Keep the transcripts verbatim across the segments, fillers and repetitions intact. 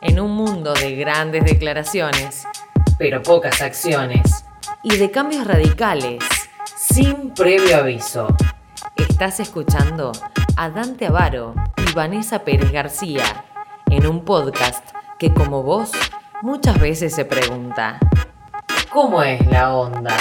En un mundo de grandes declaraciones, pero pocas acciones, y de cambios radicales, sin previo aviso, estás escuchando a Dante Avaro y Vanessa Pérez García, en un podcast que, como vos, muchas veces se pregunta, ¿cómo es la onda?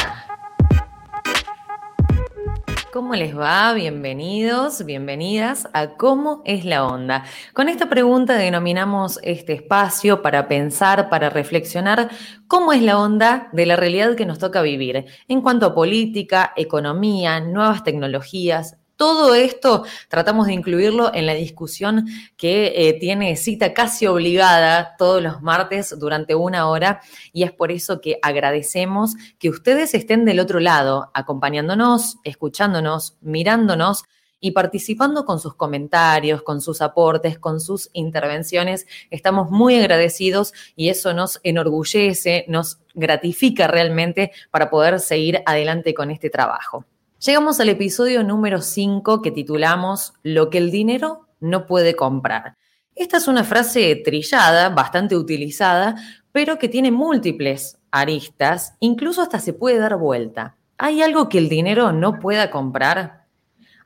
¿Cómo les va? Bienvenidos, bienvenidas a ¿Cómo es la onda? Con esta pregunta denominamos este espacio para pensar, para reflexionar cómo es la onda de la realidad que nos toca vivir en cuanto a política, economía, nuevas tecnologías. Todo esto tratamos de incluirlo en la discusión que eh, tiene cita casi obligada todos los martes durante una hora, y es por eso que agradecemos que ustedes estén del otro lado, acompañándonos, escuchándonos, mirándonos y participando con sus comentarios, con sus aportes, con sus intervenciones. Estamos muy agradecidos y eso nos enorgullece, nos gratifica realmente para poder seguir adelante con este trabajo. Llegamos al episodio número cinco que titulamos Lo que el dinero no puede comprar. Esta es una frase trillada, bastante utilizada, pero que tiene múltiples aristas, incluso hasta se puede dar vuelta. ¿Hay algo que el dinero no pueda comprar?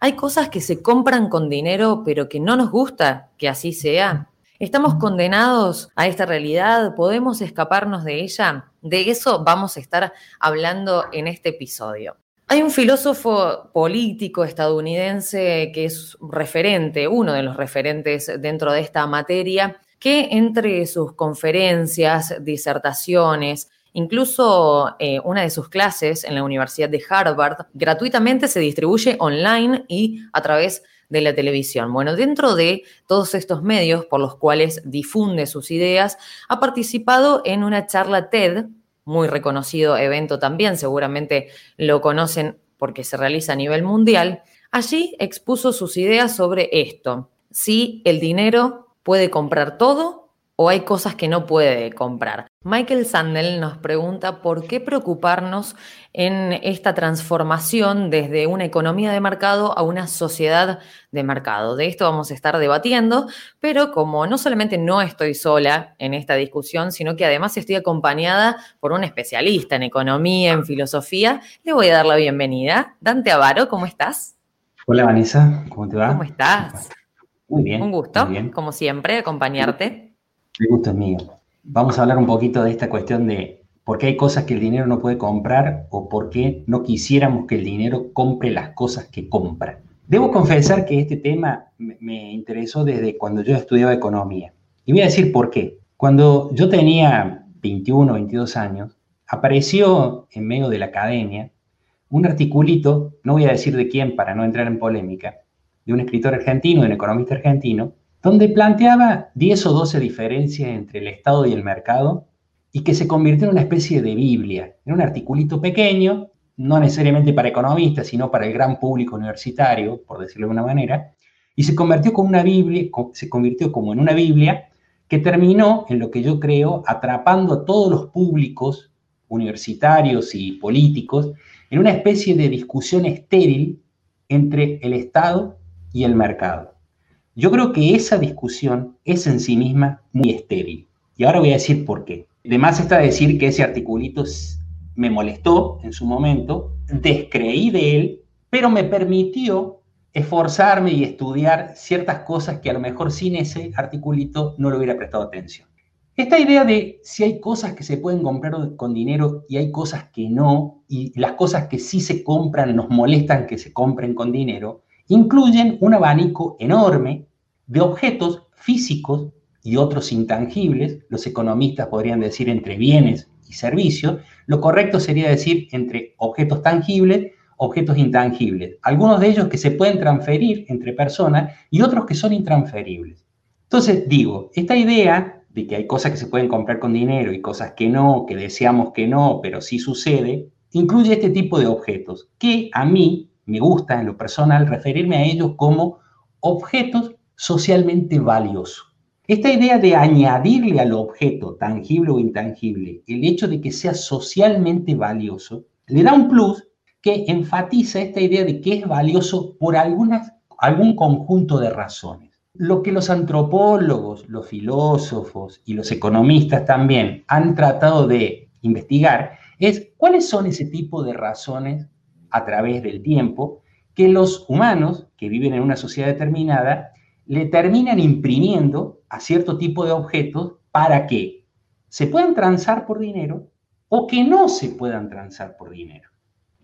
¿Hay cosas que se compran con dinero pero que no nos gusta que así sea? ¿Estamos condenados a esta realidad? ¿Podemos escaparnos de ella? De eso vamos a estar hablando en este episodio. Hay un filósofo político estadounidense que es referente, uno de los referentes dentro de esta materia, que entre sus conferencias, disertaciones, incluso eh, una de sus clases en la Universidad de Harvard, gratuitamente se distribuye online y a través de la televisión. Bueno, dentro de todos estos medios por los cuales difunde sus ideas, ha participado en una charla TED, muy reconocido evento también, seguramente lo conocen porque se realiza a nivel mundial. Allí expuso sus ideas sobre esto. Si el dinero puede comprar todo o hay cosas que no puede comprar. Michael Sandel nos pregunta por qué preocuparnos en esta transformación desde una economía de mercado a una sociedad de mercado. De esto vamos a estar debatiendo, pero como no solamente no estoy sola en esta discusión, sino que además estoy acompañada por un especialista en economía, en filosofía, le voy a dar la bienvenida. Dante Avaro, ¿cómo estás? Hola, Vanessa, ¿cómo te va? ¿Cómo estás? Muy bien. Un gusto, muy bien, como siempre, acompañarte. El gusto es mío. Vamos a hablar un poquito de esta cuestión de por qué hay cosas que el dinero no puede comprar o por qué no quisiéramos que el dinero compre las cosas que compra. Debo confesar que este tema me interesó desde cuando yo estudiaba economía. Y voy a decir por qué. Cuando yo tenía veintiuno, veintidós años, apareció en medio de la academia un articulito, no voy a decir de quién para no entrar en polémica, de un escritor argentino, de un economista argentino, donde planteaba diez o doce diferencias entre el Estado y el mercado y que se convirtió en una especie de Biblia, en un articulito pequeño, no necesariamente para economistas, sino para el gran público universitario, por decirlo de una manera, y se convirtió, como una Biblia, se convirtió como en una Biblia que terminó, en lo que yo creo, atrapando a todos los públicos universitarios y políticos en una especie de discusión estéril entre el Estado y el mercado. Yo creo que esa discusión es en sí misma muy estéril. Y ahora voy a decir por qué. De más está decir que ese articulito me molestó en su momento, descreí de él, pero me permitió esforzarme y estudiar ciertas cosas que a lo mejor sin ese articulito no le hubiera prestado atención. Esta idea de si hay cosas que se pueden comprar con dinero y hay cosas que no, y las cosas que sí se compran nos molestan que se compren con dinero, incluyen un abanico enorme de objetos físicos y otros intangibles, los economistas podrían decir entre bienes y servicios, lo correcto sería decir entre objetos tangibles, objetos intangibles, algunos de ellos que se pueden transferir entre personas y otros que son intransferibles. Entonces digo, esta idea de que hay cosas que se pueden comprar con dinero y cosas que no, que deseamos que no, pero sí sucede, incluye este tipo de objetos que a mí me gusta en lo personal referirme a ellos como objetos socialmente valiosos. Esta idea de añadirle al objeto, tangible o intangible, el hecho de que sea socialmente valioso, le da un plus que enfatiza esta idea de que es valioso por algunas, algún conjunto de razones. Lo que los antropólogos, los filósofos y los economistas también han tratado de investigar es cuáles son ese tipo de razones a través del tiempo que los humanos que viven en una sociedad determinada le terminan imprimiendo a cierto tipo de objetos para que se puedan transar por dinero o que no se puedan transar por dinero.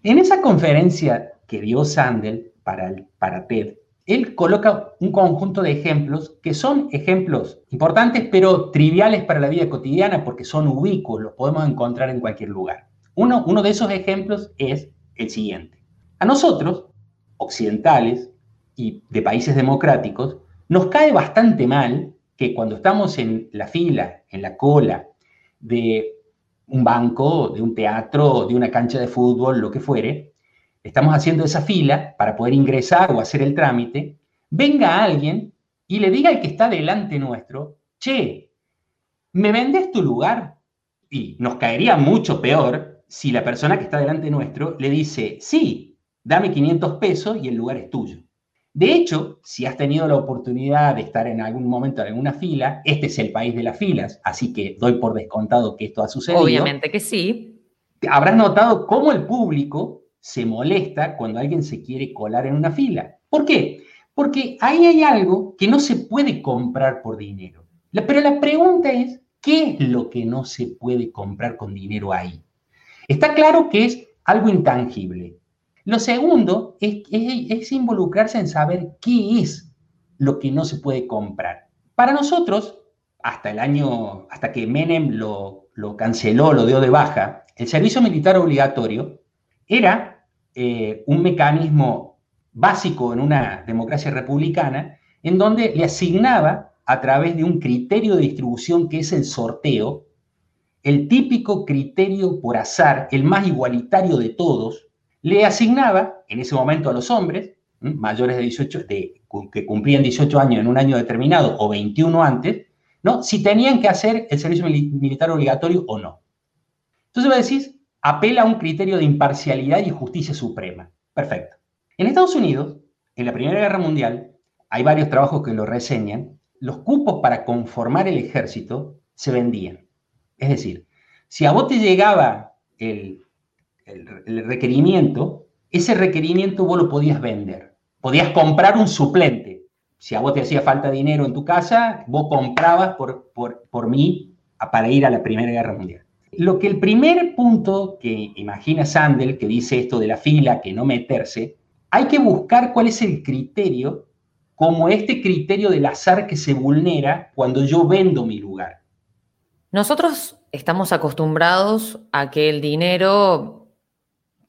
En esa conferencia que dio Sandel para, el, para TED, él coloca un conjunto de ejemplos que son ejemplos importantes pero triviales para la vida cotidiana porque son ubicuos, los podemos encontrar en cualquier lugar. Uno, uno de esos ejemplos es el siguiente. A nosotros, occidentales y de países democráticos, nos cae bastante mal que cuando estamos en la fila, en la cola de un banco, de un teatro, de una cancha de fútbol, lo que fuere, estamos haciendo esa fila para poder ingresar o hacer el trámite, venga alguien y le diga al que está delante nuestro, che, ¿me vendés tu lugar? Y nos caería mucho peor si la persona que está delante nuestro le dice, sí, dame quinientos pesos y el lugar es tuyo. De hecho, si has tenido la oportunidad de estar en algún momento en alguna fila, este es el país de las filas, así que doy por descontado que esto ha sucedido. Obviamente que sí. Habrás notado cómo el público se molesta cuando alguien se quiere colar en una fila. ¿Por qué? Porque ahí hay algo que no se puede comprar por dinero. Pero la pregunta es, ¿qué es lo que no se puede comprar con dinero ahí? Está claro que es algo intangible. Lo segundo es, es, es involucrarse en saber qué es lo que no se puede comprar. Para nosotros, hasta el año, hasta que Menem lo, lo canceló, lo dio de baja, el servicio militar obligatorio era eh, un mecanismo básico en una democracia republicana en donde le asignaba a través de un criterio de distribución que es el sorteo, el típico criterio por azar, el más igualitario de todos, le asignaba, en ese momento a los hombres, mayores de dieciocho, de, que cumplían dieciocho años en un año determinado, o veintiuno antes, ¿no? Si tenían que hacer el servicio militar obligatorio o no. Entonces, vos decís, apela a un criterio de imparcialidad y justicia suprema. Perfecto. En Estados Unidos, en la Primera Guerra Mundial, hay varios trabajos que lo reseñan, los cupos para conformar el ejército se vendían. Es decir, si a vos te llegaba el... el requerimiento, ese requerimiento vos lo podías vender. Podías comprar un suplente. Si a vos te hacía falta dinero en tu casa, vos comprabas por, por, por mí para ir a la Primera Guerra Mundial. Lo que el primer punto que imagina Sandel, que dice esto de la fila, que no meterse, hay que buscar cuál es el criterio, como este criterio del azar que se vulnera cuando yo vendo mi lugar. Nosotros estamos acostumbrados a que el dinero...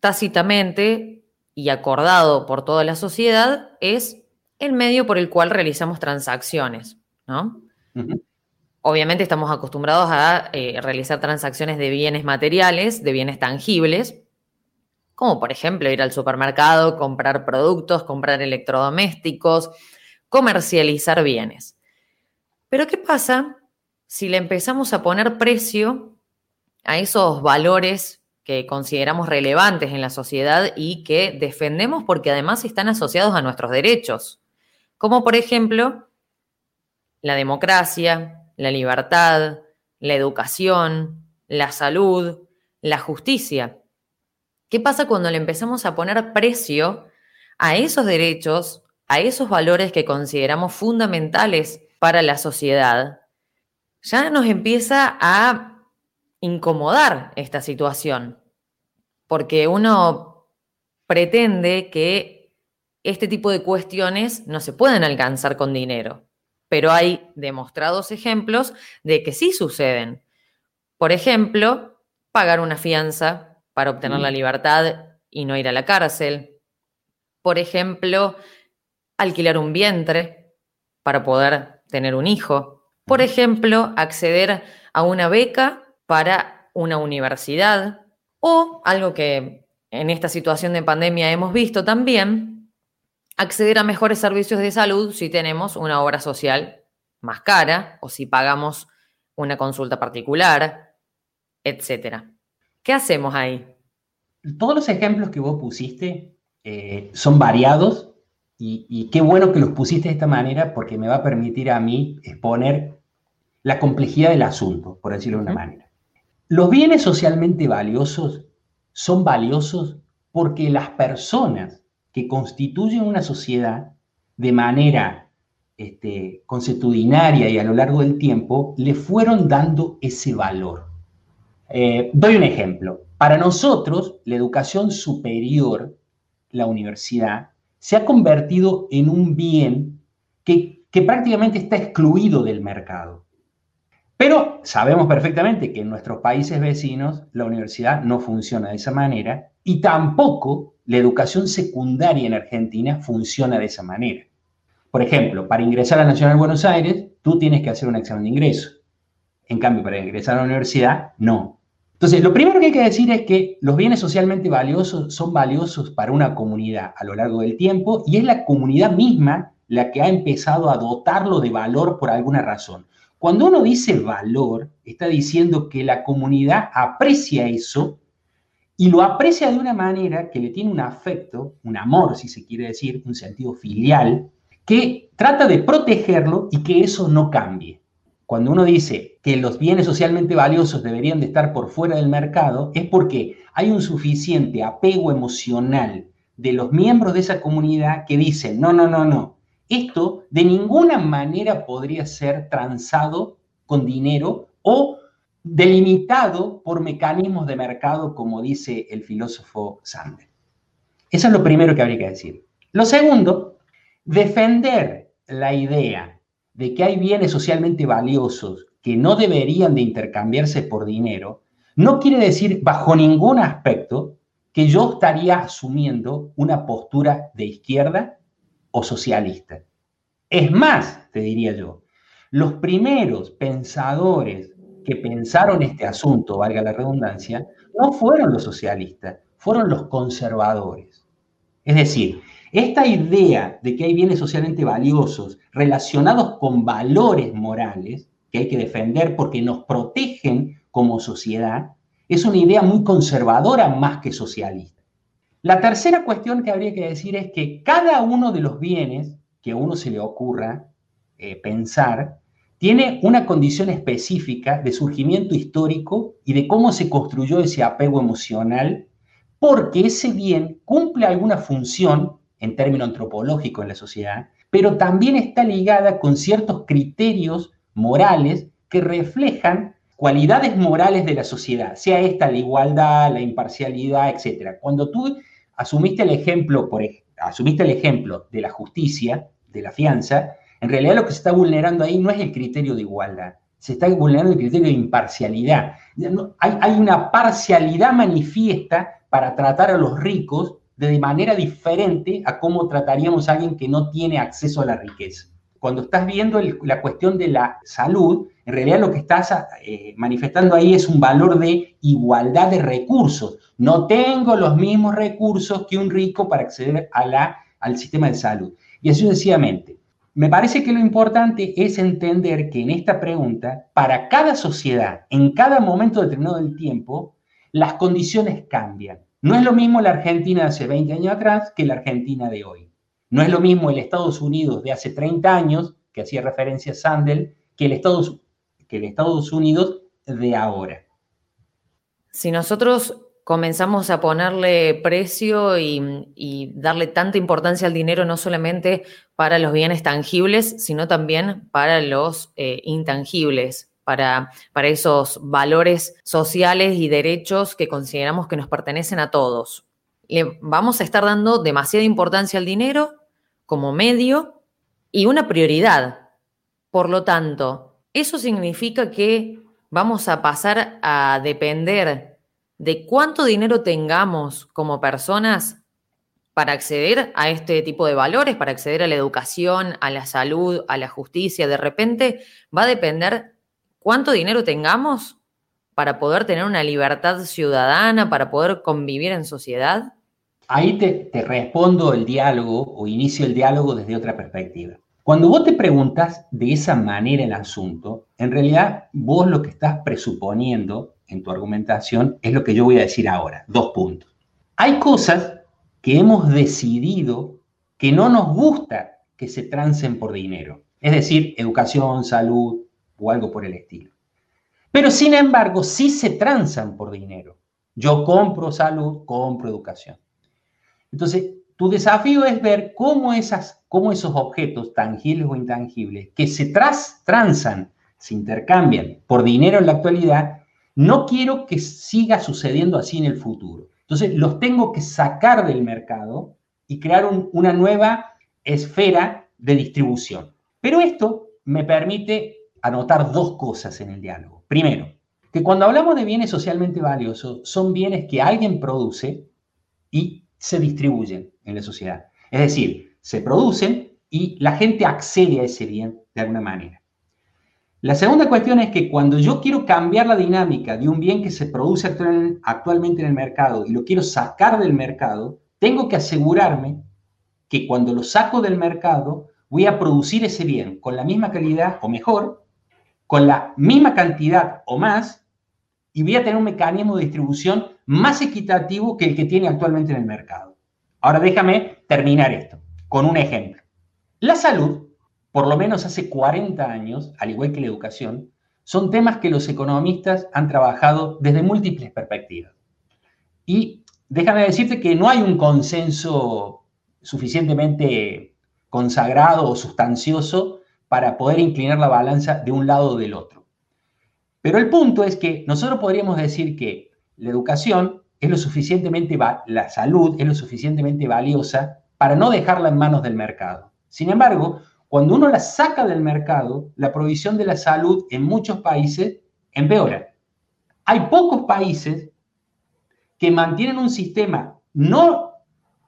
tácitamente y acordado por toda la sociedad, es el medio por el cual realizamos transacciones, ¿no? Uh-huh. Obviamente estamos acostumbrados a eh, realizar transacciones de bienes materiales, de bienes tangibles, como por ejemplo ir al supermercado, comprar productos, comprar electrodomésticos, comercializar bienes. Pero ¿qué pasa si le empezamos a poner precio a esos valores que consideramos relevantes en la sociedad y que defendemos porque además están asociados a nuestros derechos? Como por ejemplo, la democracia, la libertad, la educación, la salud, la justicia. ¿Qué pasa cuando le empezamos a poner precio a esos derechos, a esos valores que consideramos fundamentales para la sociedad? Ya nos empieza a incomodar esta situación, porque uno pretende que este tipo de cuestiones no se pueden alcanzar con dinero, pero hay demostrados ejemplos de que sí suceden. Por ejemplo, pagar una fianza para obtener la libertad y no ir a la cárcel. Por ejemplo, alquilar un vientre para poder tener un hijo. Por ejemplo, acceder a una beca para una universidad, o algo que en esta situación de pandemia hemos visto también, acceder a mejores servicios de salud si tenemos una obra social más cara o si pagamos una consulta particular, etcétera. ¿Qué hacemos ahí? Todos los ejemplos que vos pusiste eh, son variados Y, y qué bueno que los pusiste de esta manera, porque me va a permitir a mí exponer la complejidad del asunto, por decirlo de una manera. Los bienes socialmente valiosos son valiosos porque las personas que constituyen una sociedad de manera este, consuetudinaria y a lo largo del tiempo le fueron dando ese valor. Eh, doy un ejemplo. Para nosotros, la educación superior, la universidad, se ha convertido en un bien que, que prácticamente está excluido del mercado. Pero sabemos perfectamente que en nuestros países vecinos la universidad no funciona de esa manera y tampoco la educación secundaria en Argentina funciona de esa manera. Por ejemplo, para ingresar a la Nacional de Buenos Aires, tú tienes que hacer un examen de ingreso. En cambio, para ingresar a la universidad, no. Entonces, lo primero que hay que decir es que los bienes socialmente valiosos son valiosos para una comunidad a lo largo del tiempo y es la comunidad misma la que ha empezado a dotarlo de valor por alguna razón. Cuando uno dice valor, está diciendo que la comunidad aprecia eso y lo aprecia de una manera que le tiene un afecto, un amor, si se quiere decir, un sentido filial, que trata de protegerlo y que eso no cambie. Cuando uno dice que los bienes socialmente valiosos deberían de estar por fuera del mercado, es porque hay un suficiente apego emocional de los miembros de esa comunidad que dicen, no, no, no, no, esto de ninguna manera podría ser transado con dinero o delimitado por mecanismos de mercado, como dice el filósofo Sandel. Eso es lo primero que habría que decir. Lo segundo, defender la idea de que hay bienes socialmente valiosos que no deberían de intercambiarse por dinero, no quiere decir bajo ningún aspecto que yo estaría asumiendo una postura de izquierda o socialista. Es más, te diría yo, los primeros pensadores que pensaron este asunto, valga la redundancia, no fueron los socialistas, fueron los conservadores. Es decir, esta idea de que hay bienes socialmente valiosos relacionados con valores morales que hay que defender porque nos protegen como sociedad es una idea muy conservadora más que socialista. La tercera cuestión que habría que decir es que cada uno de los bienes que a uno se le ocurra eh, pensar tiene una condición específica de surgimiento histórico y de cómo se construyó ese apego emocional porque ese bien cumple alguna función en términos antropológicos en la sociedad, pero también está ligada con ciertos criterios morales que reflejan cualidades morales de la sociedad, sea esta la igualdad, la imparcialidad, etcétera. Cuando tú asumiste el ejemplo, por ejemplo, asumiste el ejemplo de la justicia, de la fianza, en realidad lo que se está vulnerando ahí no es el criterio de igualdad, se está vulnerando el criterio de imparcialidad. Hay, hay una parcialidad manifiesta para tratar a los ricos de manera diferente a cómo trataríamos a alguien que no tiene acceso a la riqueza. Cuando estás viendo el, la cuestión de la salud, en realidad lo que estás eh, manifestando ahí es un valor de igualdad de recursos. No tengo los mismos recursos que un rico para acceder a la, al sistema de salud. Y así sucesivamente. Me parece que lo importante es entender que en esta pregunta, para cada sociedad, en cada momento determinado del tiempo, las condiciones cambian. No es lo mismo la Argentina de hace veinte años atrás que la Argentina de hoy. No es lo mismo el Estados Unidos de hace treinta años, que hacía referencia a Sandel, que el Estados, que el Estados Unidos de ahora. Si nosotros comenzamos a ponerle precio y, y darle tanta importancia al dinero, no solamente para los bienes tangibles, sino también para los eh, intangibles, Para, para esos valores sociales y derechos que consideramos que nos pertenecen a todos. Le vamos a estar dando demasiada importancia al dinero como medio y una prioridad. Por lo tanto, eso significa que vamos a pasar a depender de cuánto dinero tengamos como personas para acceder a este tipo de valores, para acceder a la educación, a la salud, a la justicia. De repente va a depender cuánto dinero tengamos para poder tener una libertad ciudadana, para poder convivir en sociedad. Ahí te, te respondo el diálogo o inicio el diálogo desde otra perspectiva. Cuando vos te preguntas de esa manera el asunto, en realidad vos lo que estás presuponiendo en tu argumentación es lo que yo voy a decir ahora. Dos puntos. Hay cosas que hemos decidido que no nos gusta que se trancen por dinero, es decir, educación, salud o algo por el estilo. Pero, sin embargo, sí se transan por dinero. Yo compro salud, compro educación. Entonces, tu desafío es ver cómo, esas, cómo esos objetos, tangibles o intangibles, que se tras, transan, se intercambian por dinero en la actualidad, no quiero que siga sucediendo así en el futuro. Entonces, los tengo que sacar del mercado y crear un, una nueva esfera de distribución. Pero esto me permite anotar dos cosas en el diálogo. Primero, que cuando hablamos de bienes socialmente valiosos, son bienes que alguien produce y se distribuyen en la sociedad. Es decir, se producen y la gente accede a ese bien de alguna manera. La segunda cuestión es que cuando yo quiero cambiar la dinámica de un bien que se produce actualmente en el mercado y lo quiero sacar del mercado, tengo que asegurarme que cuando lo saco del mercado voy a producir ese bien con la misma calidad o mejor, con la misma cantidad o más, y voy a tener un mecanismo de distribución más equitativo que el que tiene actualmente en el mercado. Ahora déjame terminar esto con un ejemplo. La salud, por lo menos hace cuarenta años, al igual que la educación, son temas que los economistas han trabajado desde múltiples perspectivas. Y déjame decirte que no hay un consenso suficientemente consagrado o sustancioso para poder inclinar la balanza de un lado o del otro. Pero el punto es que nosotros podríamos decir que la educación es lo suficientemente, va- la salud es lo suficientemente valiosa para no dejarla en manos del mercado. Sin embargo, cuando uno la saca del mercado, la provisión de la salud en muchos países empeora. Hay pocos países que mantienen un sistema no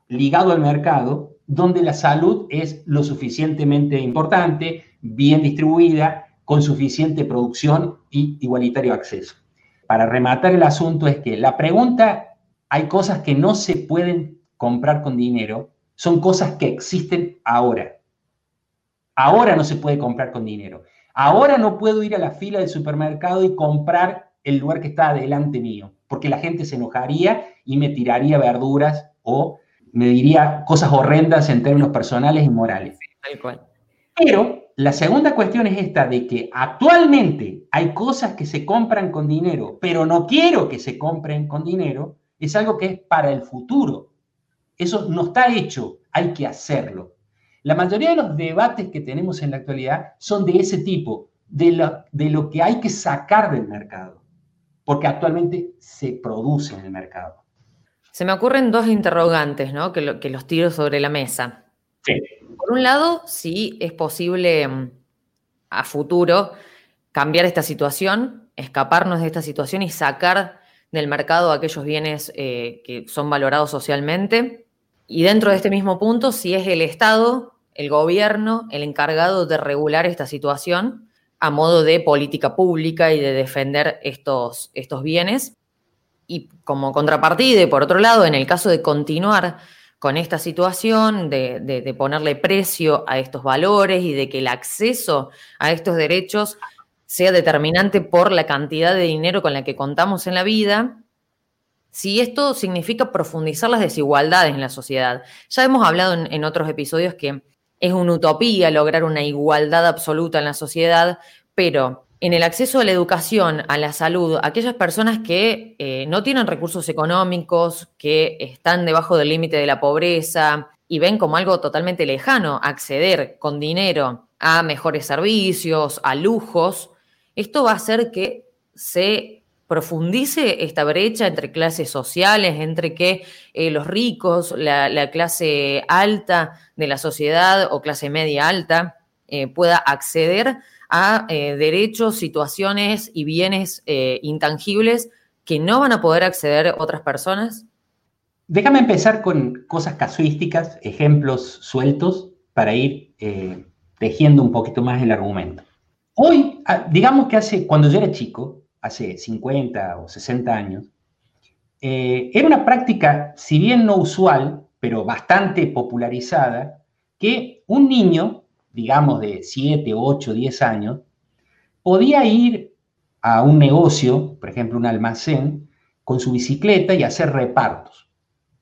ligado al mercado, donde la salud es lo suficientemente importante, bien distribuida, con suficiente producción y igualitario acceso. Para rematar el asunto es que la pregunta, hay cosas que no se pueden comprar con dinero, son cosas que existen ahora. Ahora no se puede comprar con dinero. Ahora no puedo ir a la fila del supermercado y comprar el lugar que está delante mío, porque la gente se enojaría y me tiraría verduras o me diría cosas horrendas en términos personales y morales. Tal cual. Pero la segunda cuestión es esta, de que actualmente hay cosas que se compran con dinero, pero no quiero que se compren con dinero, es algo que es para el futuro. Eso no está hecho, hay que hacerlo. La mayoría de los debates que tenemos en la actualidad son de ese tipo, de lo, de lo que hay que sacar del mercado, porque actualmente se produce en el mercado. Se me ocurren dos interrogantes, ¿no? Que, lo, que los tiro sobre la mesa. Sí. Por un lado, si es posible a futuro cambiar esta situación, escaparnos de esta situación y sacar del mercado aquellos bienes eh, que son valorados socialmente. Y dentro de este mismo punto, si es el Estado, el gobierno, el encargado de regular esta situación a modo de política pública y de defender estos, estos bienes. Y como contrapartida, y por otro lado, en el caso de continuar con esta situación, de, de, de ponerle precio a estos valores y de que el acceso a estos derechos sea determinante por la cantidad de dinero con la que contamos en la vida, si esto significa profundizar las desigualdades en la sociedad. Ya hemos hablado en, en otros episodios que es una utopía lograr una igualdad absoluta en la sociedad, pero en el acceso a la educación, a la salud, aquellas personas que eh, no tienen recursos económicos, que están debajo del límite de la pobreza y ven como algo totalmente lejano acceder con dinero a mejores servicios, a lujos, esto va a hacer que se profundice esta brecha entre clases sociales, entre que eh, los ricos, la, la clase alta de la sociedad o clase media alta eh, pueda acceder a eh, derechos, situaciones y bienes eh, intangibles que no van a poder acceder otras personas? Déjame empezar con cosas casuísticas, ejemplos sueltos, para ir eh, tejiendo un poquito más el argumento. Hoy, digamos que hace, cuando yo era chico, hace cincuenta o sesenta años, eh, era una práctica, si bien no usual, pero bastante popularizada, que un niño, digamos de siete, ocho, diez años, podía ir a un negocio, por ejemplo un almacén, con su bicicleta y hacer repartos.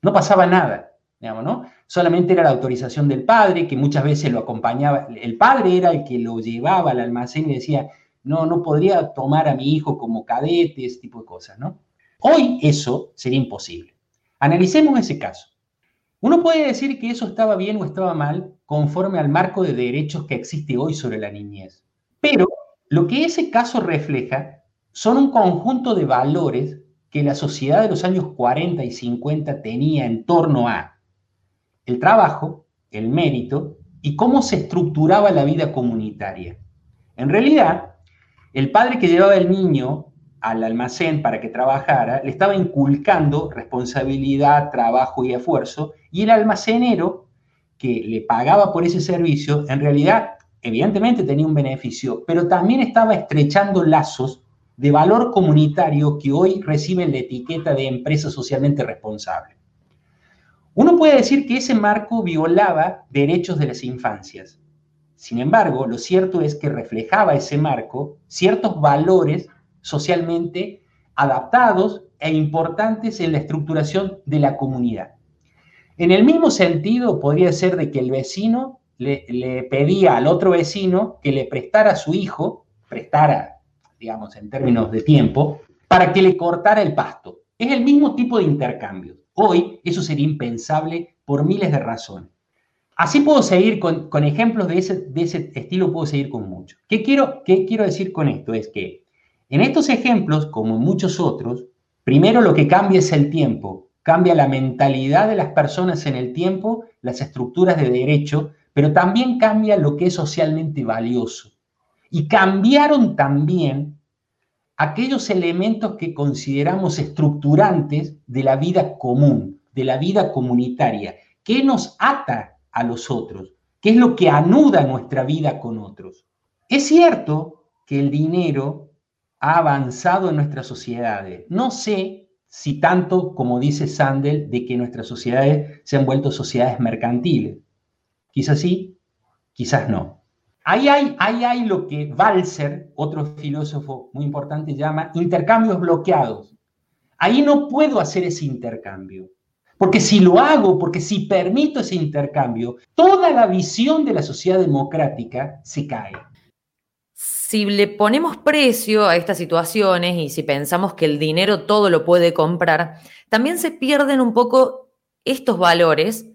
No pasaba nada. digamos, ¿no? Solamente era la autorización del padre, que muchas veces lo acompañaba. El padre era el que lo llevaba al almacén y decía, no, no podría tomar a mi hijo como cadete, ese tipo de cosas, ¿no? Hoy eso sería imposible. Analicemos ese caso. Uno puede decir que eso estaba bien o estaba mal conforme al marco de derechos que existe hoy sobre la niñez. Pero lo que ese caso refleja son un conjunto de valores que la sociedad de los años cuarenta y cincuenta tenía en torno a el trabajo, el mérito y cómo se estructuraba la vida comunitaria. En realidad, el padre que llevaba al niño al almacén para que trabajara, le estaba inculcando responsabilidad, trabajo y esfuerzo, y el almacenero que le pagaba por ese servicio, en realidad, evidentemente tenía un beneficio, pero también estaba estrechando lazos de valor comunitario que hoy reciben la etiqueta de empresa socialmente responsable. Uno puede decir que ese marco violaba derechos de las infancias. Sin embargo, lo cierto es que reflejaba ese marco ciertos valores socialmente adaptados e importantes en la estructuración de la comunidad. En el mismo sentido, podría ser de que el vecino le, le pedía al otro vecino que le prestara a su hijo, prestara, digamos, en términos de tiempo, para que le cortara el pasto. Es el mismo tipo de intercambio. Hoy eso sería impensable por miles de razones. Así puedo seguir con, con ejemplos de ese, de ese estilo, puedo seguir con muchos. ¿Qué quiero, qué quiero decir con esto? Es que en estos ejemplos, como en muchos otros, primero lo que cambia es el tiempo, cambia la mentalidad de las personas en el tiempo, las estructuras de derecho, pero también cambia lo que es socialmente valioso. Y cambiaron también aquellos elementos que consideramos estructurantes de la vida común, de la vida comunitaria. ¿Qué nos ata a los otros? ¿Qué es lo que anuda nuestra vida con otros? Es cierto que el dinero ha avanzado en nuestras sociedades. No sé si tanto, como dice Sandel, de que nuestras sociedades se han vuelto sociedades mercantiles. Quizás sí, quizás no. Ahí hay, ahí hay lo que Balser, otro filósofo muy importante, llama intercambios bloqueados. Ahí no puedo hacer ese intercambio. Porque si lo hago, porque si permito ese intercambio, toda la visión de la sociedad democrática se cae. Si le ponemos precio a estas situaciones y si pensamos que el dinero todo lo puede comprar, también se pierden un poco estos valores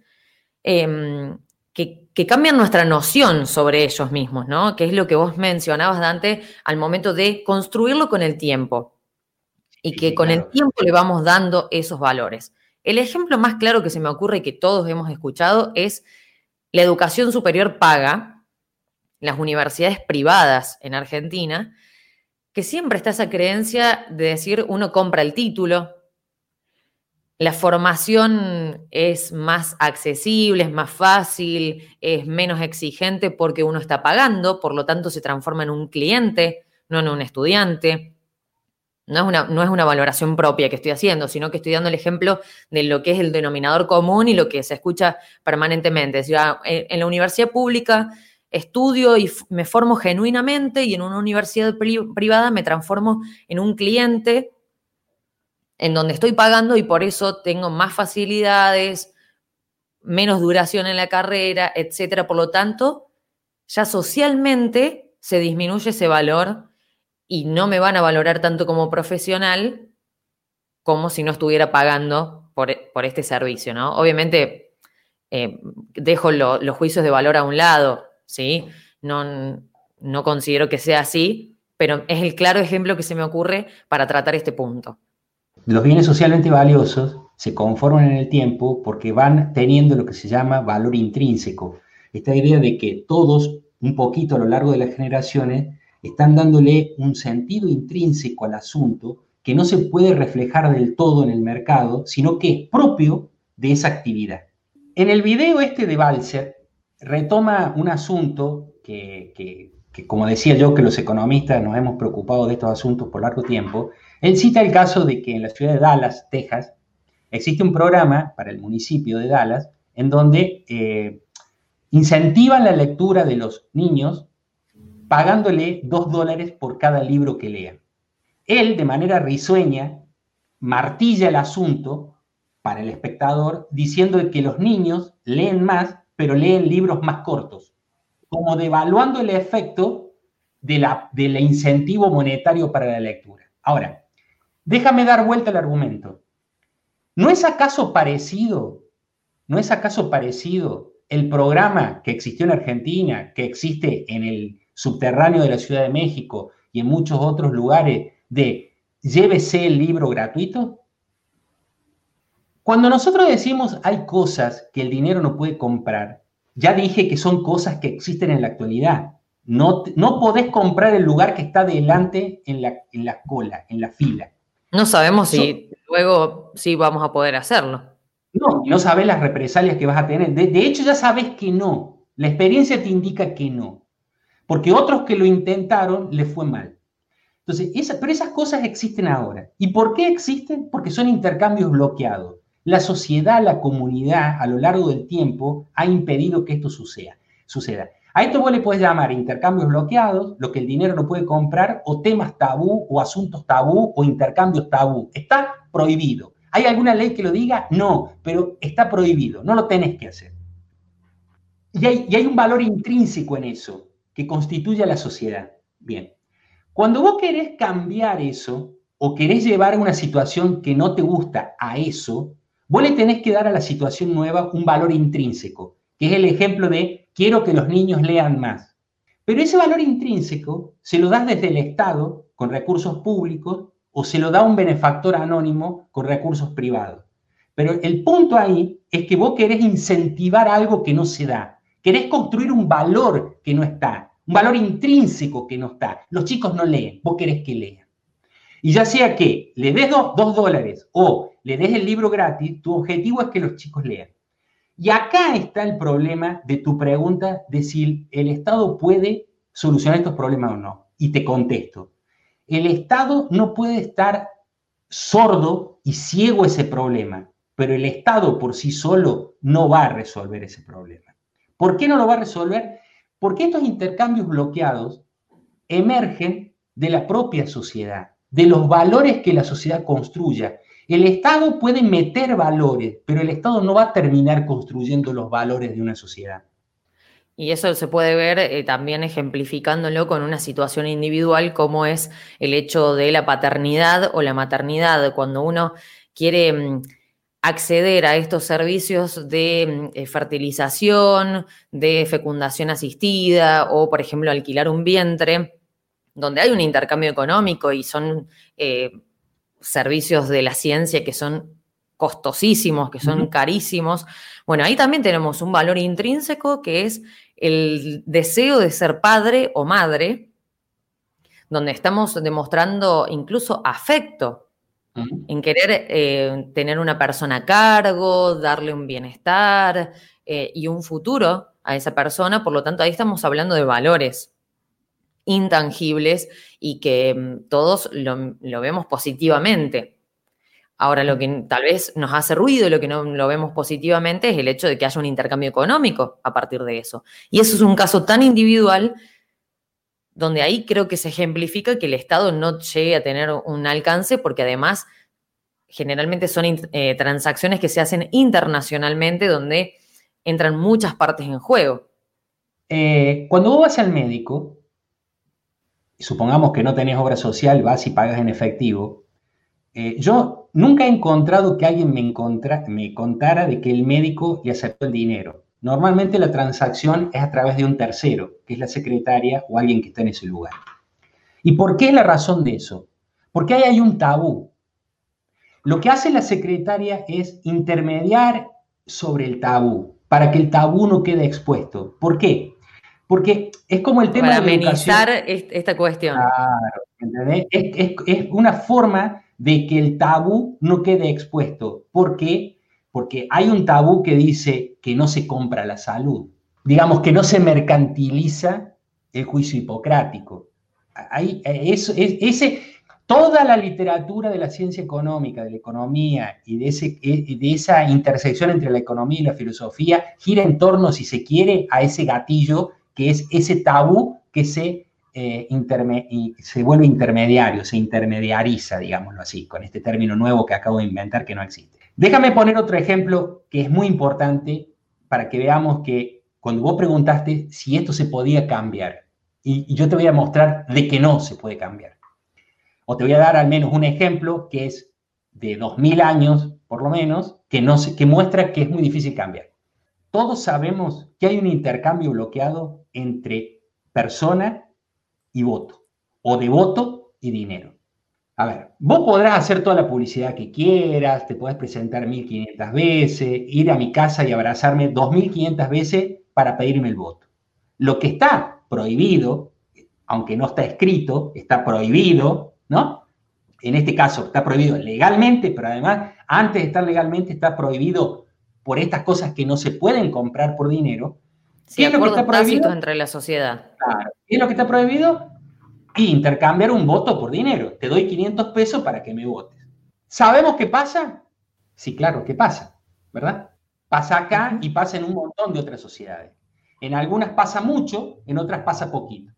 eh, que, que cambian nuestra noción sobre ellos mismos, ¿no? Que es lo que vos mencionabas, Dante, al momento de construirlo con el tiempo. Y que con el tiempo le vamos dando esos valores. El ejemplo más claro que se me ocurre y que todos hemos escuchado es la educación superior paga, las universidades privadas en Argentina, que siempre está esa creencia de decir uno compra el título, la formación es más accesible, es más fácil, es menos exigente porque uno está pagando, por lo tanto se transforma en un cliente, no en un estudiante. No es una, no es una valoración propia que estoy haciendo, sino que estoy dando el ejemplo de lo que es el denominador común y lo que se escucha permanentemente. Es decir, en la universidad pública estudio y me formo genuinamente y en una universidad privada me transformo en un cliente en donde estoy pagando y por eso tengo más facilidades, menos duración en la carrera, etcétera. Por lo tanto, ya socialmente se disminuye ese valor y no me van a valorar tanto como profesional como si no estuviera pagando por, por este servicio, ¿no? Obviamente, eh, dejo lo, los juicios de valor a un lado, ¿sí? No, no considero que sea así, pero es el claro ejemplo que se me ocurre para tratar este punto. Los bienes socialmente valiosos se conforman en el tiempo porque van teniendo lo que se llama valor intrínseco. Esta idea de que todos, un poquito a lo largo de las generaciones, están dándole un sentido intrínseco al asunto que no se puede reflejar del todo en el mercado, sino que es propio de esa actividad. En el video este de Balser, retoma un asunto que, que, que, como decía yo, que los economistas nos hemos preocupado de estos asuntos por largo tiempo. Él cita el caso de que en la ciudad de Dallas, Texas, existe un programa para el municipio de Dallas en donde eh, incentivan la lectura de los niños pagándole dos dólares por cada libro que lean. Él, de manera risueña, martilla el asunto para el espectador, diciendo que los niños leen más, pero leen libros más cortos, como devaluando el efecto de la, del incentivo monetario para la lectura. Ahora, déjame dar vuelta al argumento. ¿No es acaso parecido, no es acaso parecido el programa que existió en Argentina, que existe en el subterráneo de la Ciudad de México y en muchos otros lugares, de llévese el libro gratuito? Cuando nosotros decimos hay cosas que el dinero no puede comprar, ya dije que son cosas que existen en la actualidad. No, no podés comprar el lugar que está delante en la, en la cola, en la fila. No sabemos so, si luego sí vamos a poder hacerlo. No, no sabés las represalias que vas a tener. De, de hecho, ya sabés que no. La experiencia te indica que no. Porque otros que lo intentaron les fue mal. Entonces, esa, pero esas cosas existen ahora. ¿Y por qué existen? Porque son intercambios bloqueados. La sociedad, la comunidad, a lo largo del tiempo, ha impedido que esto suceda. suceda. A esto vos le podés llamar intercambios bloqueados, lo que el dinero no puede comprar, o temas tabú, o asuntos tabú, o intercambios tabú. Está prohibido. ¿Hay alguna ley que lo diga? No, pero está prohibido. No lo tenés que hacer. Y hay, y hay un valor intrínseco en eso, que constituye a la sociedad. Bien. Cuando vos querés cambiar eso, o querés llevar una situación que no te gusta a eso, vos le tenés que dar a la situación nueva un valor intrínseco, que es el ejemplo de quiero que los niños lean más. Pero ese valor intrínseco se lo das desde el Estado, con recursos públicos, o se lo da un benefactor anónimo con recursos privados. Pero el punto ahí es que vos querés incentivar algo que no se da. Querés construir un valor que no está, un valor intrínseco que no está. Los chicos no leen, vos querés que lean. Y ya sea que le des dos, dos dólares o le des el libro gratis, tu objetivo es que los chicos lean. Y acá está el problema de tu pregunta de si el Estado puede solucionar estos problemas o no. Y te contesto. El Estado no puede estar sordo y ciego a ese problema, pero el Estado por sí solo no va a resolver ese problema. ¿Por qué no lo va a resolver? Porque estos intercambios bloqueados emergen de la propia sociedad, de los valores que la sociedad construya. El Estado puede meter valores, pero el Estado no va a terminar construyendo los valores de una sociedad. Y eso se puede ver eh, también ejemplificándolo con una situación individual, como es el hecho de la paternidad o la maternidad. Cuando uno quiere mmm, acceder a estos servicios de eh, fertilización, de fecundación asistida o, por ejemplo, alquilar un vientre, donde hay un intercambio económico y son eh, servicios de la ciencia que son costosísimos, que son carísimos. Bueno, ahí también tenemos un valor intrínseco que es el deseo de ser padre o madre, donde estamos demostrando incluso afecto en querer eh, tener una persona a cargo, darle un bienestar eh, y un futuro a esa persona. Por lo tanto, ahí estamos hablando de valores intangibles y que todos lo, lo vemos positivamente. Ahora, lo que tal vez nos hace ruido, lo que no lo vemos positivamente, es el hecho de que haya un intercambio económico a partir de eso. Y eso es un caso tan individual donde ahí creo que se ejemplifica que el Estado no llegue a tener un alcance, porque además generalmente son eh, transacciones que se hacen internacionalmente, donde entran muchas partes en juego. Eh, cuando vos vas al médico, supongamos que no tenés obra social, vas y pagas en efectivo. Eh, yo nunca he encontrado que alguien me, encontra, me contara de que el médico le aceptó el dinero. Normalmente la transacción es a través de un tercero, que es la secretaria o alguien que está en ese lugar. ¿Y por qué es la razón de eso? Porque ahí hay un tabú. Lo que hace la secretaria es intermediar sobre el tabú, para que el tabú no quede expuesto. ¿Por qué? Porque es como el tema de la educación. Para amenizar esta cuestión. Claro, ¿entendés? Es, es, es una forma de que el tabú no quede expuesto. ¿Por qué? Porque hay un tabú que dice que no se compra la salud. Digamos que no se mercantiliza el juicio hipocrático. Ahí, eso, es, ese, toda la literatura de la ciencia económica, de la economía y de, ese, de esa intersección entre la economía y la filosofía gira en torno, si se quiere, a ese gatillo que es ese tabú que se, eh, interme- y se vuelve intermediario, se intermediariza, digámoslo así, con este término nuevo que acabo de inventar que no existe. Déjame poner otro ejemplo que es muy importante para que veamos que cuando vos preguntaste si esto se podía cambiar, y, y yo te voy a mostrar de que no se puede cambiar. O te voy a dar al menos un ejemplo que es de dos mil años, por lo menos, que, no se, que muestra que es muy difícil cambiar. Todos sabemos que hay un intercambio bloqueado entre persona y voto, o de voto y dinero. A ver, vos podrás hacer toda la publicidad que quieras, te podés presentar mil quinientas veces, ir a mi casa y abrazarme dos mil quinientas veces para pedirme el voto. Lo que está prohibido, aunque no está escrito, está prohibido, ¿no? En este caso está prohibido legalmente, pero además, antes de estar legalmente, está prohibido por estas cosas que no se pueden comprar por dinero. Sí, es lo que está prohibido entre la sociedad. Claro. ¿Qué es lo que está prohibido? Y intercambiar un voto por dinero. Te doy quinientos pesos para que me votes. ¿Sabemos qué pasa? Sí, claro, ¿qué pasa? ¿Verdad? Pasa acá y pasa en un montón de otras sociedades. En algunas pasa mucho, en otras pasa poquito.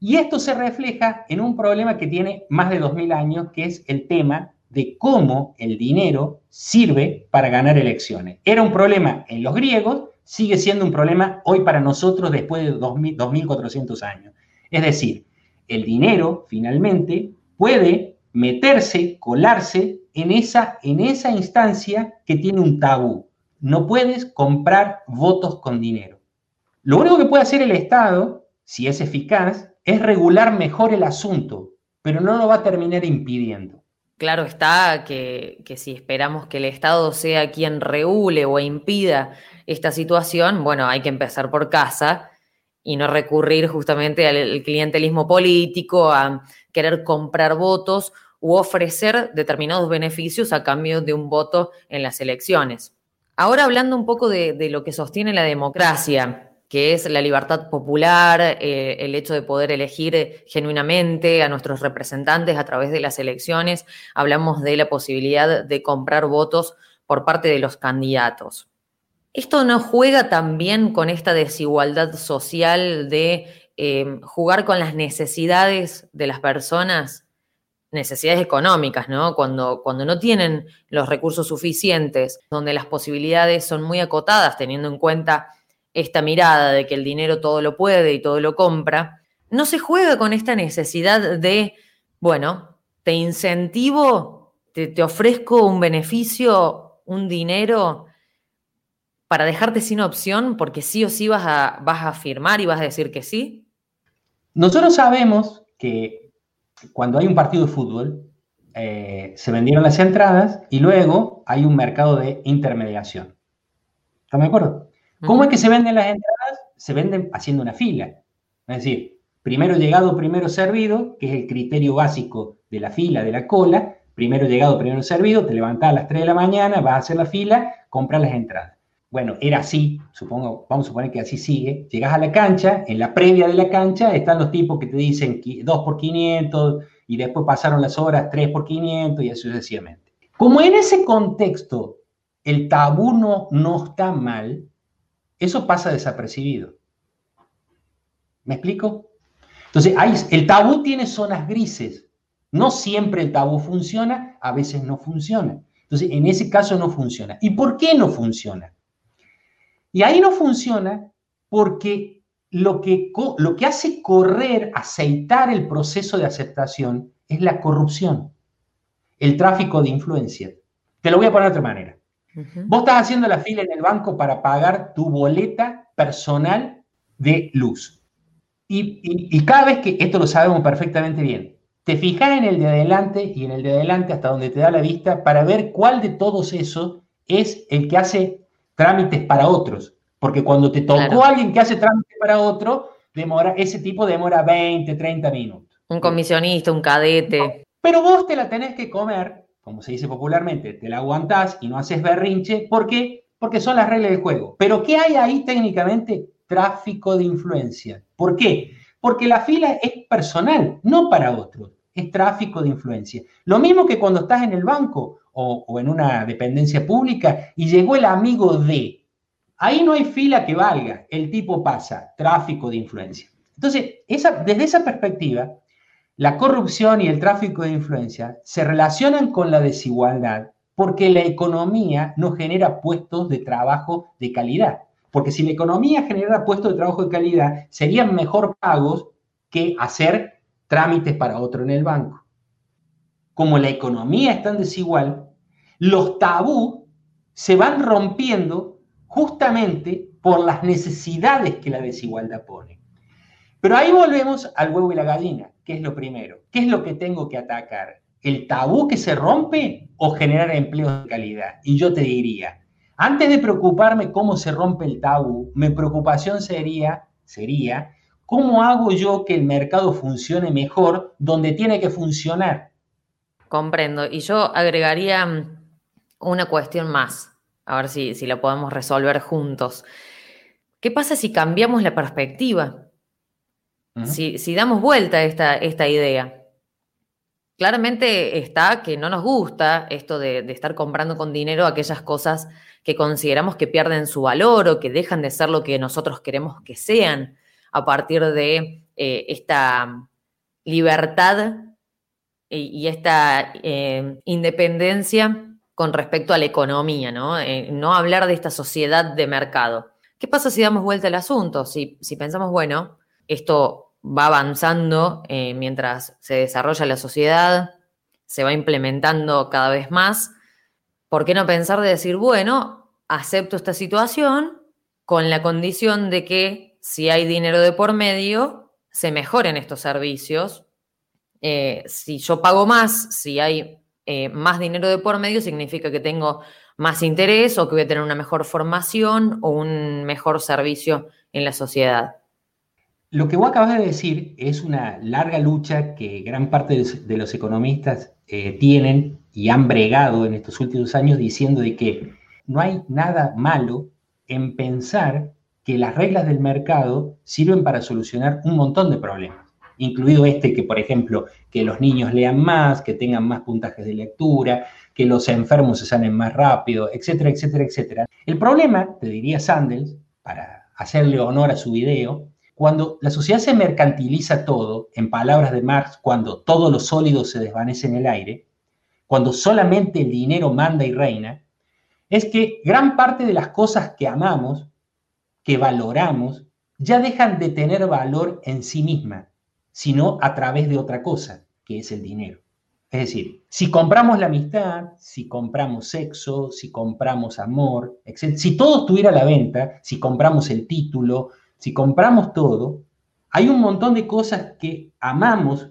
Y esto se refleja en un problema que tiene más de dos mil años, que es el tema de cómo el dinero sirve para ganar elecciones. Era un problema en los griegos, sigue siendo un problema hoy para nosotros después de dos mil cuatrocientos años. Es decir, el dinero, finalmente, puede meterse, colarse en esa, en esa instancia que tiene un tabú. No puedes comprar votos con dinero. Lo único que puede hacer el Estado, si es eficaz, es regular mejor el asunto, pero no lo va a terminar impidiendo. Claro está que, que si esperamos que el Estado sea quien regule o impida esta situación, bueno, hay que empezar por casa y no recurrir justamente al clientelismo político, a querer comprar votos u ofrecer determinados beneficios a cambio de un voto en las elecciones. Ahora hablando un poco de, de lo que sostiene la democracia, que es la libertad popular, eh, el hecho de poder elegir genuinamente a nuestros representantes a través de las elecciones, hablamos de la posibilidad de comprar votos por parte de los candidatos. ¿Esto no juega también con esta desigualdad social de eh, jugar con las necesidades de las personas, necesidades económicas, ¿no? Cuando, cuando no tienen los recursos suficientes, donde las posibilidades son muy acotadas, teniendo en cuenta esta mirada de que el dinero todo lo puede y todo lo compra, no se juega con esta necesidad de, bueno, te incentivo, te, te ofrezco un beneficio, un dinero, para dejarte sin opción, porque sí o sí vas a, vas a firmar y vas a decir que sí? Nosotros sabemos que cuando hay un partido de fútbol, eh, se vendieron las entradas y luego hay un mercado de intermediación. ¿Están de acuerdo? Uh-huh. ¿Cómo es que se venden las entradas? Se venden haciendo una fila. Es decir, primero llegado, primero servido, que es el criterio básico de la fila, de la cola. Primero llegado, primero servido, te levantás a las tres de la mañana, vas a hacer la fila, compras las entradas. Bueno, era así, supongo, vamos a suponer que así sigue. Llegás a la cancha, en la previa de la cancha están los tipos que te dicen dos por quinientos y después pasaron las horas tres por quinientos y así sucesivamente. Como en ese contexto el tabú no, no está mal, eso pasa desapercibido. ¿Me explico? Entonces, hay, el tabú tiene zonas grises. No siempre el tabú funciona, a veces no funciona. Entonces, en ese caso no funciona. ¿Y por qué no funciona? Y ahí no funciona porque lo que, lo que hace correr, aceitar el proceso de aceptación es la corrupción, el tráfico de influencia. Te lo voy a poner de otra manera. Uh-huh. Vos estás haciendo la fila en el banco para pagar tu boleta personal de luz. Y, y, y cada vez que, esto lo sabemos perfectamente bien, te fijás en el de adelante y en el de adelante hasta donde te da la vista para ver cuál de todos esos es el que hace trámites para otros, porque cuando te tocó claro. Alguien que hace trámites para otro, demora, ese tipo demora veinte, treinta minutos. Un comisionista, un cadete. No, pero vos te la tenés que comer, como se dice popularmente, te la aguantás y no haces berrinche, ¿por qué? Porque son las reglas del juego. ¿Pero qué hay ahí técnicamente? Tráfico de influencia. ¿Por qué? Porque la fila es personal, no para otros. Es tráfico de influencia. Lo mismo que cuando estás en el banco o, o en una dependencia pública y llegó el amigo de. Ahí no hay fila que valga. El tipo pasa. Tráfico de influencia. Entonces, esa, desde esa perspectiva, la corrupción y el tráfico de influencia se relacionan con la desigualdad porque la economía no genera puestos de trabajo de calidad. Porque si la economía generara puestos de trabajo de calidad, serían mejor pagos que hacer trámites para otro en el banco. Como la economía es tan desigual, los tabús se van rompiendo justamente por las necesidades que la desigualdad pone. Pero ahí volvemos al huevo y la gallina, que es lo primero. ¿Qué es lo que tengo que atacar? ¿El tabú que se rompe o generar empleos de calidad? Y yo te diría, antes de preocuparme cómo se rompe el tabú, mi preocupación sería, sería ¿cómo hago yo que el mercado funcione mejor donde tiene que funcionar? Comprendo. Y yo agregaría una cuestión más, a ver si, si la podemos resolver juntos. ¿Qué pasa si cambiamos la perspectiva? Uh-huh. Si, si damos vuelta a esta, esta idea. Claramente está que no nos gusta esto de, de estar comprando con dinero aquellas cosas que consideramos que pierden su valor o que dejan de ser lo que nosotros queremos que sean a partir de eh, esta libertad y, y esta eh, independencia con respecto a la economía, ¿no? Eh, no hablar de esta sociedad de mercado. ¿Qué pasa si damos vuelta al asunto? Si, si pensamos, bueno, esto va avanzando eh, mientras se desarrolla la sociedad, se va implementando cada vez más. ¿Por qué no pensar de decir, bueno, acepto esta situación con la condición de que si hay dinero de por medio, se mejoren estos servicios? Eh, si yo pago más, si hay eh, más dinero de por medio, significa que tengo más interés o que voy a tener una mejor formación o un mejor servicio en la sociedad. Lo que vos acabas de decir es una larga lucha que gran parte de los economistas eh, tienen y han bregado en estos últimos años diciendo de que no hay nada malo en pensar que las reglas del mercado sirven para solucionar un montón de problemas, incluido este que, por ejemplo, que los niños lean más, que tengan más puntajes de lectura, que los enfermos se sanen más rápido, etcétera, etcétera, etcétera. El problema, te diría Sandel, para hacerle honor a su video, cuando la sociedad se mercantiliza todo, en palabras de Marx, cuando todo lo sólido se desvanece en el aire, cuando solamente el dinero manda y reina, es que gran parte de las cosas que amamos, que valoramos, ya dejan de tener valor en sí misma, sino a través de otra cosa, que es el dinero. Es decir, si compramos la amistad, si compramos sexo, si compramos amor, etcétera, si todo estuviera a la venta, si compramos el título, si compramos todo, hay un montón de cosas que amamos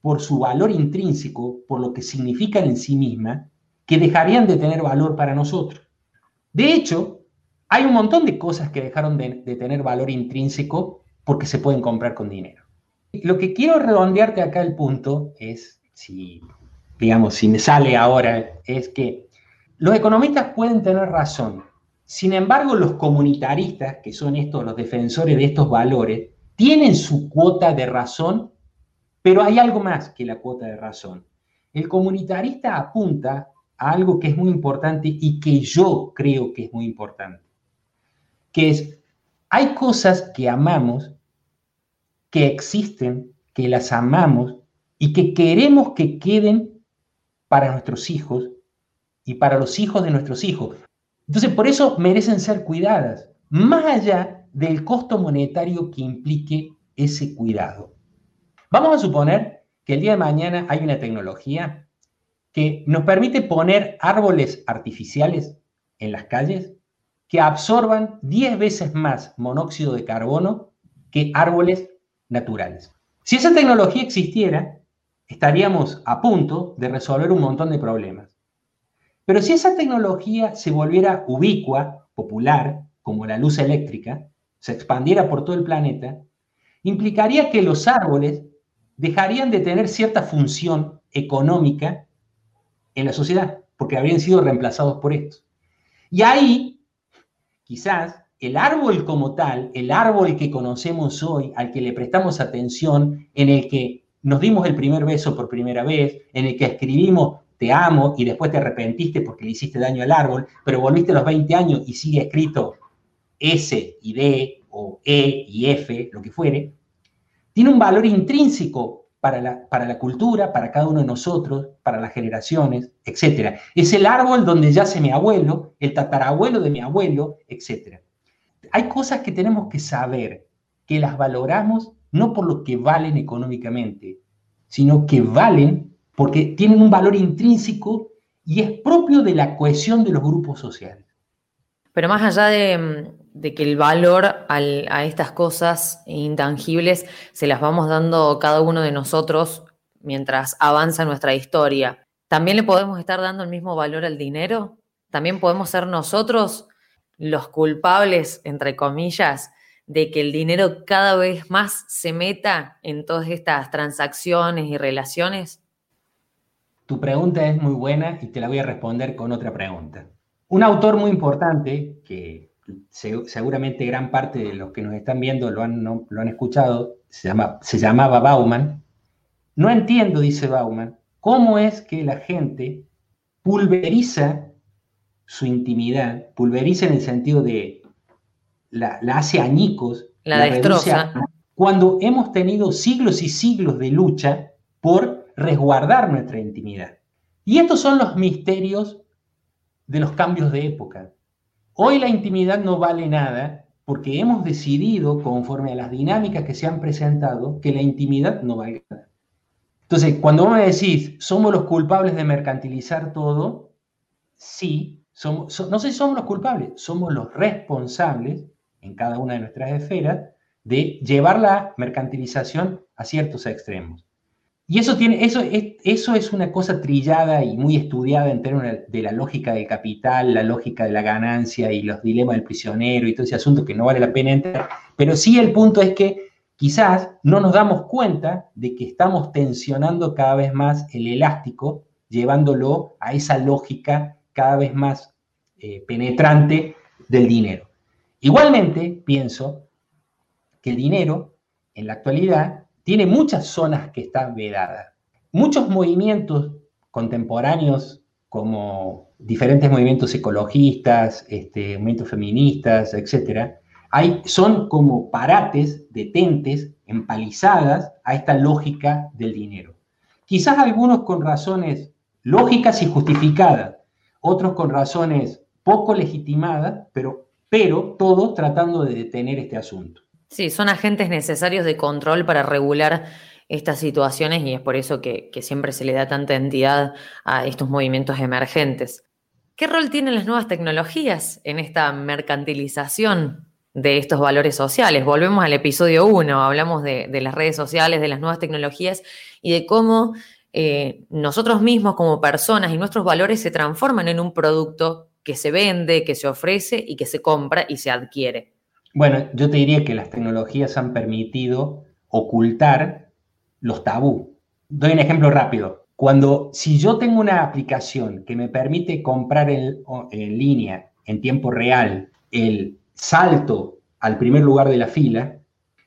por su valor intrínseco, por lo que significan en sí mismas, que dejarían de tener valor para nosotros. De hecho, hay un montón de cosas que dejaron de, de tener valor intrínseco porque se pueden comprar con dinero. Lo que quiero redondearte acá el punto es, si, digamos, si me sale ahora, es que los economistas pueden tener razón. Sin embargo, los comunitaristas, que son estos, los defensores de estos valores, tienen su cuota de razón, pero hay algo más que la cuota de razón. El comunitarista apunta a algo que es muy importante y que yo creo que es muy importante, que es, hay cosas que amamos, que existen, que las amamos y que queremos que queden para nuestros hijos y para los hijos de nuestros hijos. Entonces, por eso merecen ser cuidadas, más allá del costo monetario que implique ese cuidado. Vamos a suponer que el día de mañana hay una tecnología que nos permite poner árboles artificiales en las calles que absorban diez veces más monóxido de carbono que árboles naturales. Si esa tecnología existiera, estaríamos a punto de resolver un montón de problemas. Pero si esa tecnología se volviera ubicua, popular, como la luz eléctrica, se expandiera por todo el planeta, implicaría que los árboles dejarían de tener cierta función económica en la sociedad, porque habrían sido reemplazados por esto. Y ahí, quizás, el árbol como tal, el árbol que conocemos hoy, al que le prestamos atención, en el que nos dimos el primer beso por primera vez, en el que escribimos te amo y después te arrepentiste porque le hiciste daño al árbol, pero volviste a los veinte años y sigue escrito S y D o E y F, lo que fuere, tiene un valor intrínseco para la, para la cultura, para cada uno de nosotros, para las generaciones, etcétera. Es el árbol donde yace mi abuelo, el tatarabuelo de mi abuelo, etcétera. Hay cosas que tenemos que saber, que las valoramos no por lo que valen económicamente, sino que valen porque tienen un valor intrínseco y es propio de la cohesión de los grupos sociales. Pero más allá de, de que el valor al, a estas cosas intangibles se las vamos dando cada uno de nosotros mientras avanza nuestra historia, ¿también le podemos estar dando el mismo valor al dinero? ¿También podemos ser nosotros los culpables, entre comillas, de que el dinero cada vez más se meta en todas estas transacciones y relaciones? Tu pregunta es muy buena y te la voy a responder con otra pregunta. Un autor muy importante, que seguramente gran parte de los que nos están viendo lo han, no, lo han escuchado, se, llama, se llamaba Bauman. No entiendo, dice Bauman, cómo es que la gente pulveriza su intimidad, pulveriza en el sentido de la, la hace añicos, la, la destroza, reduce, cuando hemos tenido siglos y siglos de lucha por resguardar nuestra intimidad. Y estos son los misterios de los cambios de época. Hoy la intimidad no vale nada porque hemos decidido, conforme a las dinámicas que se han presentado, que la intimidad no vale nada. Entonces, cuando vos me decís, ¿somos los culpables de mercantilizar todo? Sí, somos, so, no sé si somos los culpables, somos los responsables, en cada una de nuestras esferas, de llevar la mercantilización a ciertos extremos. Y eso, tiene, eso, es, eso es una cosa trillada y muy estudiada en términos de la lógica del capital, la lógica de la ganancia y los dilemas del prisionero y todo ese asunto que no vale la pena entrar. Pero sí el punto es que quizás no nos damos cuenta de que estamos tensionando cada vez más el elástico, llevándolo a esa lógica cada vez más eh, penetrante del dinero. Igualmente, pienso que el dinero en la actualidad tiene muchas zonas que están vedadas. Muchos movimientos contemporáneos, como diferentes movimientos ecologistas, este, movimientos feministas, etcétera, hay, son como parates, detentes, empalizadas a esta lógica del dinero. Quizás algunos con razones lógicas y justificadas, otros con razones poco legitimadas, pero, pero todos tratando de detener este asunto. Sí, son agentes necesarios de control para regular estas situaciones y es por eso que, que siempre se le da tanta entidad a estos movimientos emergentes. ¿Qué rol tienen las nuevas tecnologías en esta mercantilización de estos valores sociales? Volvemos al episodio uno, hablamos de, de las redes sociales, de las nuevas tecnologías y de cómo eh, nosotros mismos como personas y nuestros valores se transforman en un producto que se vende, que se ofrece y que se compra y se adquiere. Bueno, yo te diría que las tecnologías han permitido ocultar los tabú. Doy un ejemplo rápido. Cuando, si yo tengo una aplicación que me permite comprar en, en línea, en tiempo real, el salto al primer lugar de la fila,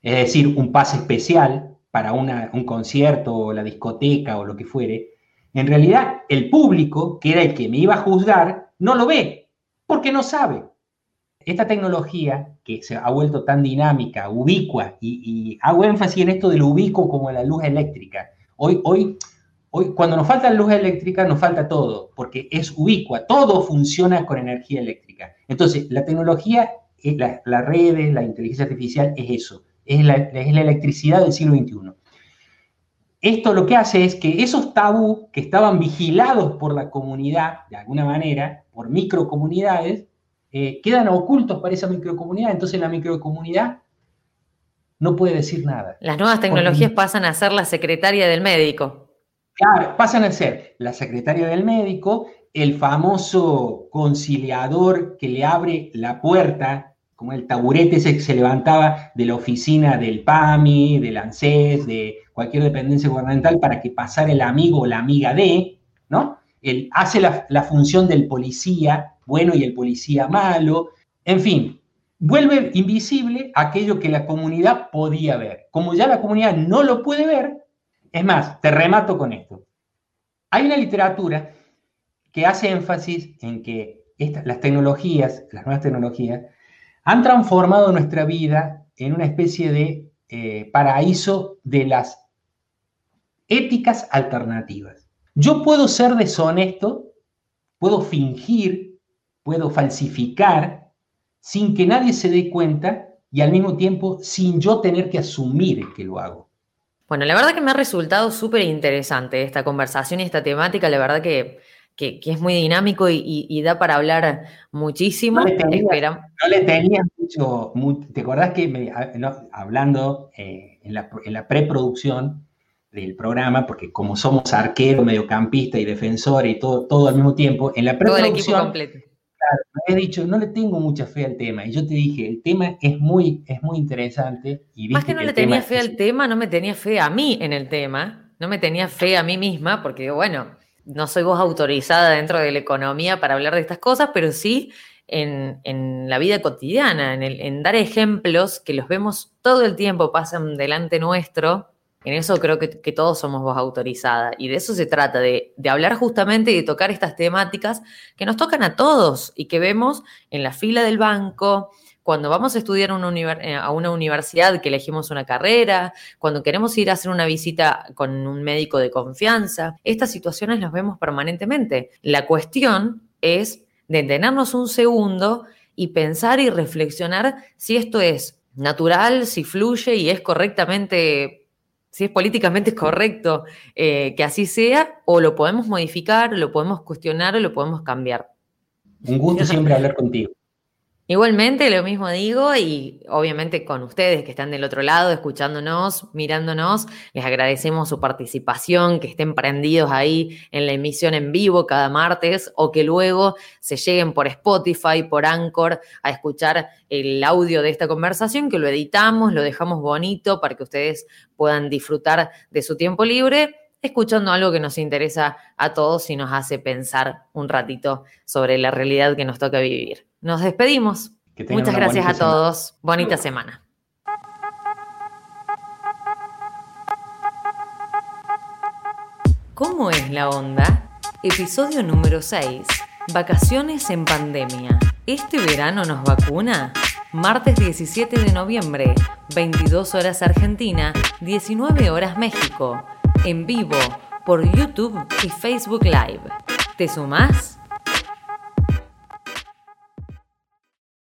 es decir, un pase especial para una, un concierto o la discoteca o lo que fuere, en realidad el público, que era el que me iba a juzgar, no lo ve, porque no sabe. Esta tecnología, que se ha vuelto tan dinámica, ubicua, y, y hago énfasis en esto del ubicuo como en la luz eléctrica. Hoy, hoy, hoy, cuando nos falta luz eléctrica, nos falta todo, porque es ubicua, todo funciona con energía eléctrica. Entonces, la tecnología, las la redes, la inteligencia artificial, es eso, es la, es la electricidad del siglo veintiuno. Esto lo que hace es que esos tabú que estaban vigilados por la comunidad, de alguna manera, por microcomunidades, Eh, quedan ocultos para esa microcomunidad, entonces la microcomunidad no puede decir nada. Las nuevas tecnologías Porque, pasan a ser la secretaria del médico. Claro, pasan a ser la secretaria del médico, el famoso conciliador que le abre la puerta, como el taburete ese que se levantaba de la oficina del PAMI, del ANSES, de cualquier dependencia gubernamental, para que pasara el amigo o la amiga de, ¿no? Él hace la, la función del policía bueno y el policía malo, en fin, vuelve invisible aquello que la comunidad podía ver. Como ya la comunidad no lo puede ver, es más, te remato con esto. Hay una literatura que hace énfasis en que esta, las tecnologías, las nuevas tecnologías, han transformado nuestra vida en una especie de eh, paraíso de las éticas alternativas. Yo puedo ser deshonesto, puedo fingir, puedo falsificar, sin que nadie se dé cuenta y al mismo tiempo sin yo tener que asumir que lo hago. Bueno, la verdad que me ha resultado súper interesante esta conversación y esta temática, la verdad que... Que, que es muy dinámico y, y, y da para hablar muchísimo. No le tenías no tenía mucho, mucho... ¿Te acordás que me, no, hablando eh, en, la, en la preproducción del programa, porque como somos arquero, mediocampista y defensor y todo, todo al mismo tiempo, en la preproducción... Todo el equipo completo. Claro, me has dicho, no le tengo mucha fe al tema. Y yo te dije, el tema es muy, es muy interesante. Y viste Más que no que le tenía fe es... al tema, no me tenía fe a mí en el tema. No me tenía fe a mí misma, porque bueno... No soy voz autorizada dentro de la economía para hablar de estas cosas, pero sí en, en la vida cotidiana, en, el, en dar ejemplos que los vemos todo el tiempo, pasan delante nuestro. En eso creo que, que todos somos voz autorizada. Y de eso se trata, de, de hablar justamente y de tocar estas temáticas que nos tocan a todos y que vemos en la fila del banco, cuando vamos a estudiar una univers- a una universidad que elegimos una carrera, cuando queremos ir a hacer una visita con un médico de confianza. Estas situaciones las vemos permanentemente. La cuestión es detenernos un segundo y pensar y reflexionar si esto es natural, si fluye y es correctamente, si es políticamente correcto eh, que así sea, o lo podemos modificar, lo podemos cuestionar o lo podemos cambiar. Un gusto siempre hablar contigo. Igualmente, lo mismo digo, y obviamente con ustedes que están del otro lado, escuchándonos, mirándonos, les agradecemos su participación, que estén prendidos ahí en la emisión en vivo cada martes, o que luego se lleguen por Spotify, por Anchor, a escuchar el audio de esta conversación, que lo editamos, lo dejamos bonito para que ustedes puedan disfrutar de su tiempo libre, escuchando algo que nos interesa a todos y nos hace pensar un ratito sobre la realidad que nos toca vivir. Nos despedimos. Muchas gracias a todos. Bonita semana. ¿Cómo es la onda? Episodio número seis. Vacaciones en pandemia. ¿Este verano nos vacuna? Martes diecisiete de noviembre, veintidós horas Argentina, diecinueve horas México. En vivo por YouTube y Facebook Live. ¿Te sumás?